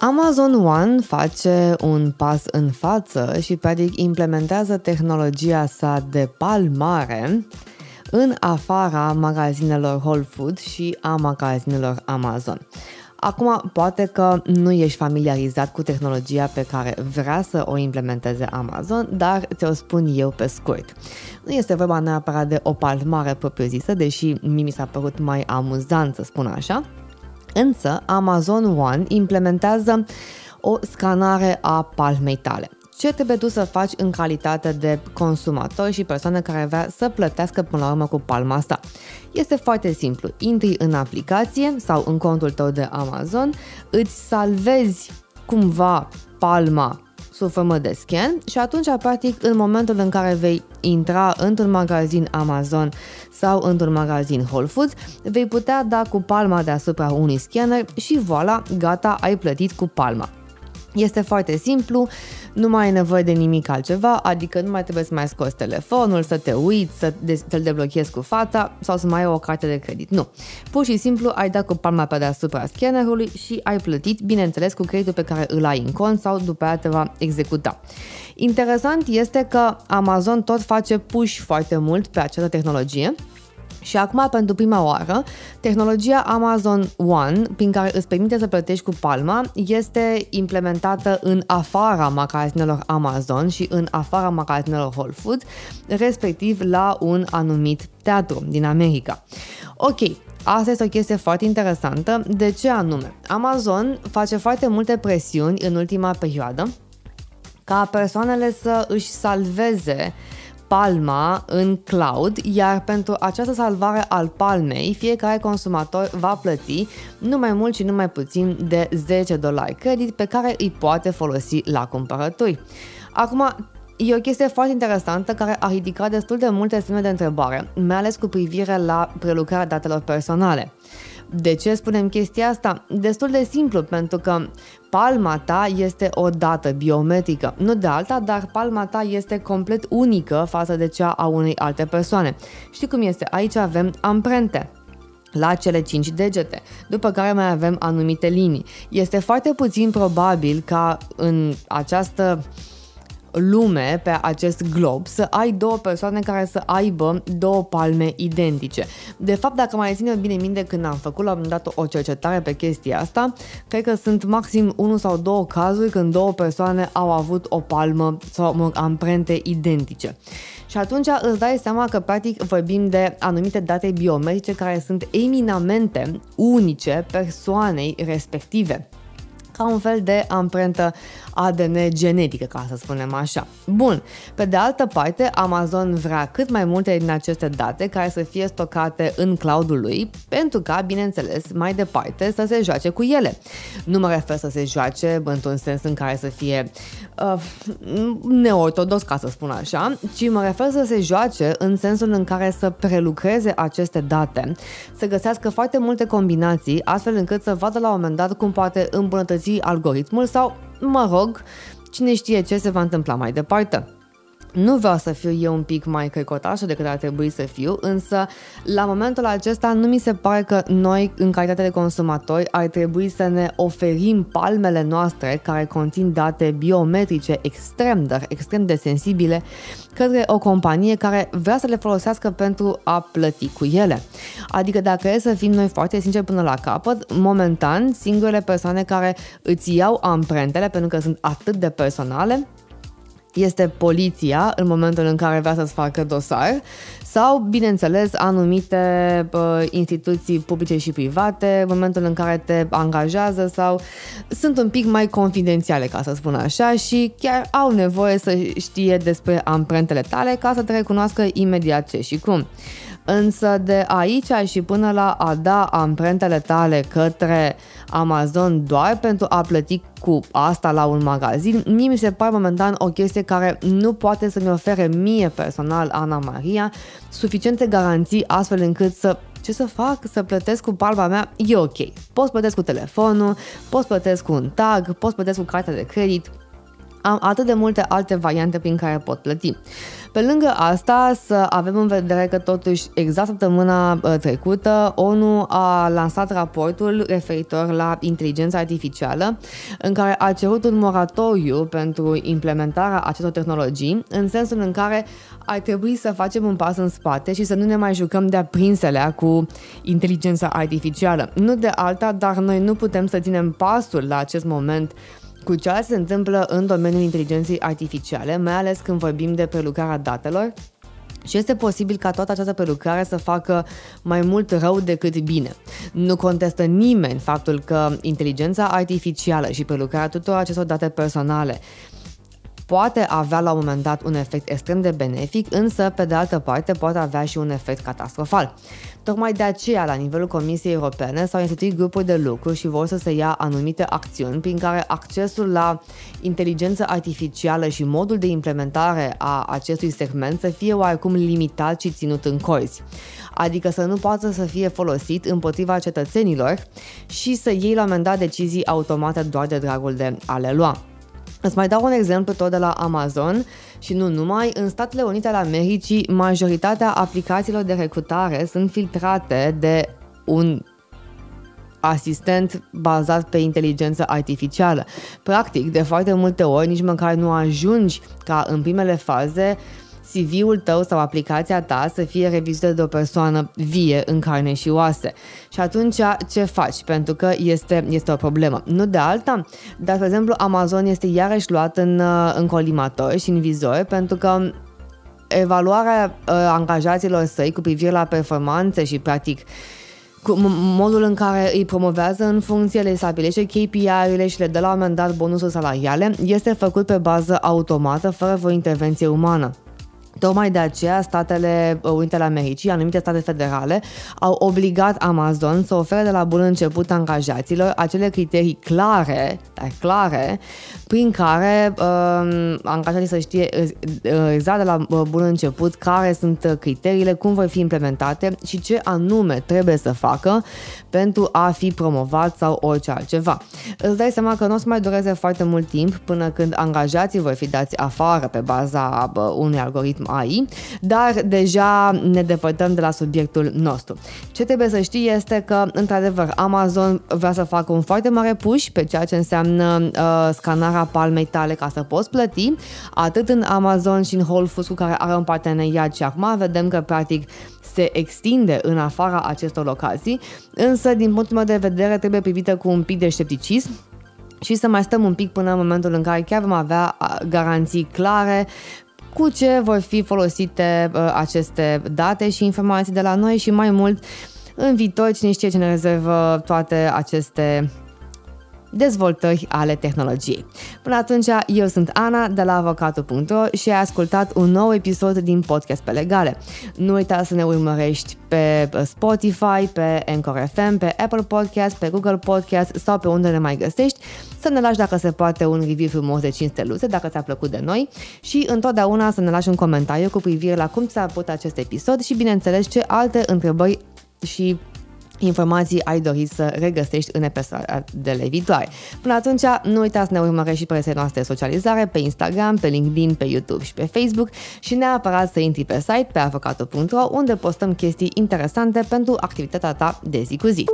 Amazon One face un pas în față și practic implementează tehnologia sa de palmare în afara magazinelor Whole Foods și a magazinelor Amazon. Acum, poate că nu ești familiarizat cu tehnologia pe care vrea să o implementeze Amazon, dar ți-o spun eu pe scurt. Nu este vorba neapărat de o palmare propriu-zisă, deși mi s-a părut mai amuzant să spun așa, însă Amazon One implementează o scanare a palmei tale. Ce trebuie tu să faci în calitate de consumator și persoană care vrea să plătească până la urmă cu palma asta? Este foarte simplu, intri în aplicație sau în contul tău de Amazon, îți salvezi cumva palma sub formă de scan și atunci, practic, în momentul în care vei intra într-un magazin Amazon sau într-un magazin Whole Foods, vei putea da cu palma deasupra unui scanner și voilà, gata, ai plătit cu palma. Este foarte simplu, nu mai ai nevoie de nimic altceva, adică nu mai trebuie să mai scoți telefonul, să te uiți, să-l deblochezi cu fața sau să mai ai o carte de credit. Nu. Pur și simplu ai dat cu palma pe deasupra scannerului și ai plătit, bineînțeles, cu creditul pe care îl ai în cont sau după aia te va executa. Interesant este că Amazon tot face push foarte mult pe această tehnologie. Și acum, pentru prima oară, tehnologia Amazon One, prin care îți permite să plătești cu palma, este implementată în afara magazinelor Amazon și în afara magazinelor Whole Foods, respectiv la un anumit teatru din America. Ok, asta este o chestie foarte interesantă. De ce anume? Amazon face foarte multe presiuni în ultima perioadă ca persoanele să își salveze palma în cloud, iar pentru această salvare al palmei, fiecare consumator va plăti nu mai mult și nu mai puțin de $10 credit pe care îi poate folosi la cumpărături. Acum, e o chestie foarte interesantă care a ridicat destul de multe semne de întrebare, mai ales cu privire la prelucrarea datelor personale. De ce spunem chestia asta? Destul de simplu, pentru că palma ta este o dată biometrică, nu de alta, dar palma ta este complet unică față de cea a unei alte persoane. Știi cum este? Aici avem amprente la cele 5 degete, după care mai avem anumite linii. Este foarte puțin probabil ca în această lume, pe acest glob, să ai două persoane care să aibă două palme identice. De fapt, dacă mai ține bine minte, când am făcut la un moment dat o cercetare pe chestia asta, cred că sunt maxim 1 sau 2 cazuri când două persoane au avut o palmă sau amprente identice. Și atunci îți dai seama că practic vorbim de anumite date biometrice care sunt eminamente unice persoanei respective, ca un fel de amprentă ADN genetică, ca să spunem așa. Bun, pe de altă parte, Amazon vrea cât mai multe din aceste date care să fie stocate în cloud-ul lui, pentru ca, bineînțeles, mai departe să se joace cu ele. Nu mă refer să se joace într-un sens în care să fie neortodox, ca să spun așa, ci mă refer să se joace în sensul în care să prelucreze aceste date, să găsească foarte multe combinații, astfel încât să vadă la un moment dat cum poate îmbunătăți algoritmul sau, mă rog, cine știe ce se va întâmpla mai departe. Nu vreau să fiu eu un pic mai căcotașă decât ar trebui să fiu, însă la momentul acesta nu mi se pare că noi, în calitate de consumatori, ar trebui să ne oferim palmele noastre care conțin date biometrice extrem de sensibile către o companie care vrea să le folosească pentru a plăti cu ele. Adică, dacă e să fim noi foarte sinceri până la capăt, momentan singurele persoane care îți iau amprentele, pentru că sunt atât de personale, este poliția în momentul în care vrea să-ți facă dosar sau, bineînțeles, anumite instituții publice și private în momentul în care te angajează sau sunt un pic mai confidențiale, ca să spun așa, și chiar au nevoie să știe despre amprentele tale ca să te recunoască imediat ce și cum. Însă de aici și până la a da amprentele tale către Amazon doar pentru a plăti cu asta la un magazin, mie mi se pare momentan o chestie care nu poate să-mi ofere mie personal, Ana Maria, suficiente garanții astfel încât să, ce să fac, să plătesc cu palma mea, e ok. Poți plătesc cu telefonul, poți plătesc cu un tag, poți plătesc cu cartea de credit, atât de multe alte variante prin care pot plăti. Pe lângă asta, să avem în vedere că totuși exact săptămâna trecută ONU a lansat raportul referitor la inteligența artificială, în care a cerut un moratoriu pentru implementarea acestor tehnologii, în sensul în care ar trebui să facem un pas în spate și să nu ne mai jucăm de-a prinselea cu inteligența artificială. Nu de alta, dar noi nu putem să ținem pasul la acest moment cu ceea ce se întâmplă în domeniul inteligenței artificiale, mai ales când vorbim de prelucrarea datelor, și este posibil ca toată această prelucrare să facă mai mult rău decât bine. Nu contestă nimeni faptul că inteligența artificială și prelucrarea tuturor acestor date personale poate avea la un moment dat un efect extrem de benefic, însă pe de altă parte poate avea și un efect catastrofal. Tocmai de aceea, la nivelul Comisiei Europene, s-au instituit grupuri de lucru și vor să se ia anumite acțiuni prin care accesul la inteligență artificială și modul de implementare a acestui segment să fie oarecum limitat și ținut în corzi. Adică să nu poată să fie folosit împotriva cetățenilor și să iei la un moment dat decizii automate doar de dragul de a le lua. Îți mai dau un exemplu tot de la Amazon și nu numai. În Statele Unite ale Americii, majoritatea aplicațiilor de recrutare sunt filtrate de un asistent bazat pe inteligență artificială. Practic, de foarte multe ori, nici măcar nu ajungi ca în primele faze CV-ul tău sau aplicația ta să fie revizuită de o persoană vie în carne și oase. Și atunci ce faci? Pentru că este o problemă. Nu de alta, dar, spre exemplu, Amazon este iarăși luat în colimator și în vizor, pentru că evaluarea angajaților săi cu privire la performanțe și, practic, cu modul în care îi promovează în funcție, le stabilește KPI-urile și le dă la un moment dat bonusuri salariale, este făcut pe bază automată, fără vreo intervenție umană. Tocmai de aceea, Statele Unite ale Americii, anumite state federale, au obligat Amazon să ofere de la bun început angajaților acele criterii clare, prin care angajații să știe exact de la bun început care sunt criteriile, cum vor fi implementate și ce anume trebuie să facă pentru a fi promovat sau orice altceva. Îți dai seama că nu o să mai dureze foarte mult timp până când angajații vor fi dați afară pe baza unui algoritm AI, dar deja ne depărtăm de la subiectul nostru. Ce trebuie să știi este că, într-adevăr, Amazon vrea să facă un foarte mare push pe ceea ce înseamnă scanarea palmei tale ca să poți plăti, atât în Amazon și în Whole Foods, cu care are un parteneriat și acum vedem că, practic, se extinde în afara acestor locații, însă, din punctul meu de vedere, trebuie privită cu un pic de scepticism și să mai stăm un pic până în momentul în care chiar vom avea garanții clare cu ce vor fi folosite aceste date și informații de la noi și, mai mult, în viitor cine știe ce ne rezervă toate aceste dezvoltări ale tehnologiei. Până atunci, eu sunt Ana de la Avocatul.ro și ai ascultat un nou episod din Podcast pe Legale. Nu uita să ne urmărești pe Spotify, pe Anchor FM, pe Apple Podcast, pe Google Podcast sau pe unde ne mai găsești, să ne lași, dacă se poate, un review frumos de 5 steluțe dacă ți-a plăcut de noi și întotdeauna să ne lași un comentariu cu privire la cum ți-a plăcut acest episod și, bineînțeles, ce alte întrebări și informații ai dorit să regăsești în episoadele viitoare. Până atunci, nu uita să ne urmărești și pe rețelele noastre de socializare, pe Instagram, pe LinkedIn, pe YouTube și pe Facebook și neapărat să intri pe site, pe avocatul.ro, unde postăm chestii interesante pentru activitatea ta de zi cu zi.